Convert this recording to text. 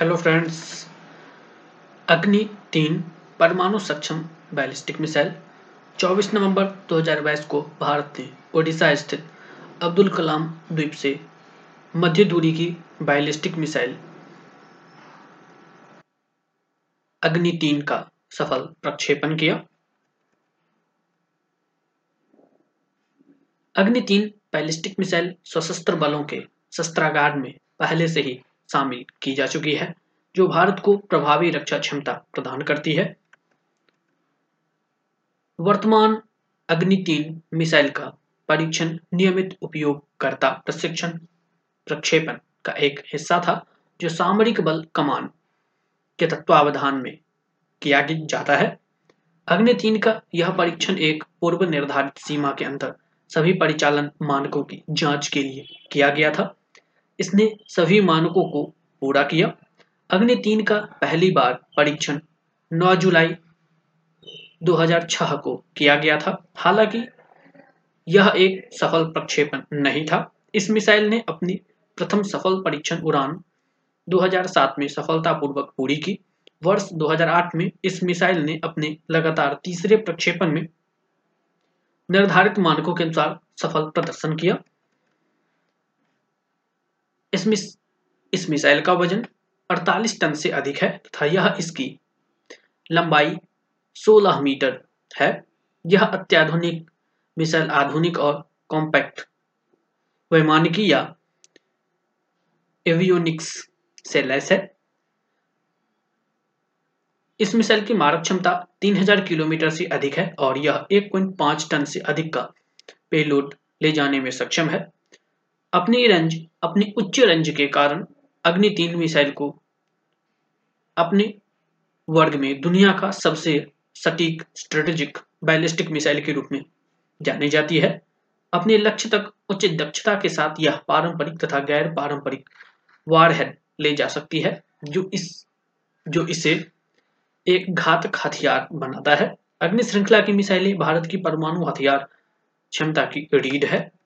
Hello friends, अग्नि 3 परमाणु सक्षम बैलिस्टिक मिसाइल 24 नवंबर 2022 को भारत ने ओडिशा स्थित अब्दुल कलाम द्वीप से मध्य दूरी की बैलिस्टिक मिसाइल अग्नि 3 का सफल प्रक्षेपण किया। अग्नि 3 बैलिस्टिक मिसाइल सशस्त्र बलों के शस्त्रागार में पहले से ही शामिल की जा चुकी है, जो भारत को प्रभावी रक्षा क्षमता प्रदान करती है। वर्तमान अग्नि 3 मिसाइल का परीक्षण नियमित उपयोगकर्ता प्रशिक्षण प्रक्षेपण का एक हिस्सा था, जो सामरिक बल कमान के तत्वावधान में किया जाता है। अग्नि 3 का यह परीक्षण एक पूर्व निर्धारित सीमा के अंदर सभी परिचालन मानकों की जांच के लिए किया गया था। इसने सभी मानकों को पूरा किया। अग्नि 3 का पहली बार परीक्षण 9 जुलाई 2006 को किया गया था। हालांकि यह एक सफल प्रक्षेपण नहीं था। इस मिसाइल ने अपनी प्रथम सफल परीक्षण उड़ान 2007 में सफलतापूर्वक पूरी की। वर्ष 2008 में इस मिसाइल ने अपने लगातार तीसरे प्रक्षेपण में निर्धारित मानकों के अनुसार सफल प्रदर्शन किया। इस मिसाइल का वजन 48 टन से अधिक है तथा यह इसकी लंबाई 16 मीटर है। यह अत्याधुनिक मिसाइल आधुनिक और कॉम्पैक्ट वैमानिकी या एवियोनिक्स से लैस है। इस मिसाइल की मारक क्षमता 3000 किलोमीटर से अधिक है और यह 1.5 टन से अधिक का पेलोड ले जाने में सक्षम है। अपनी उच्च रेंज के कारण अग्नि 3 मिसाइल को अपने वर्ग में दुनिया का सबसे सटीक स्ट्रेटेजिक बैलिस्टिक मिसाइल के रूप में जानी जाती है। अपने लक्ष्य तक उच्च दक्षता के साथ यह पारंपरिक तथा गैर पारंपरिक वारहेड ले जा सकती है, जो इसे एक घातक हथियार बनाता है। अग्निश्रृंखला की मिसाइलें भारत की परमाणु हथियार क्षमता की रीढ़ है।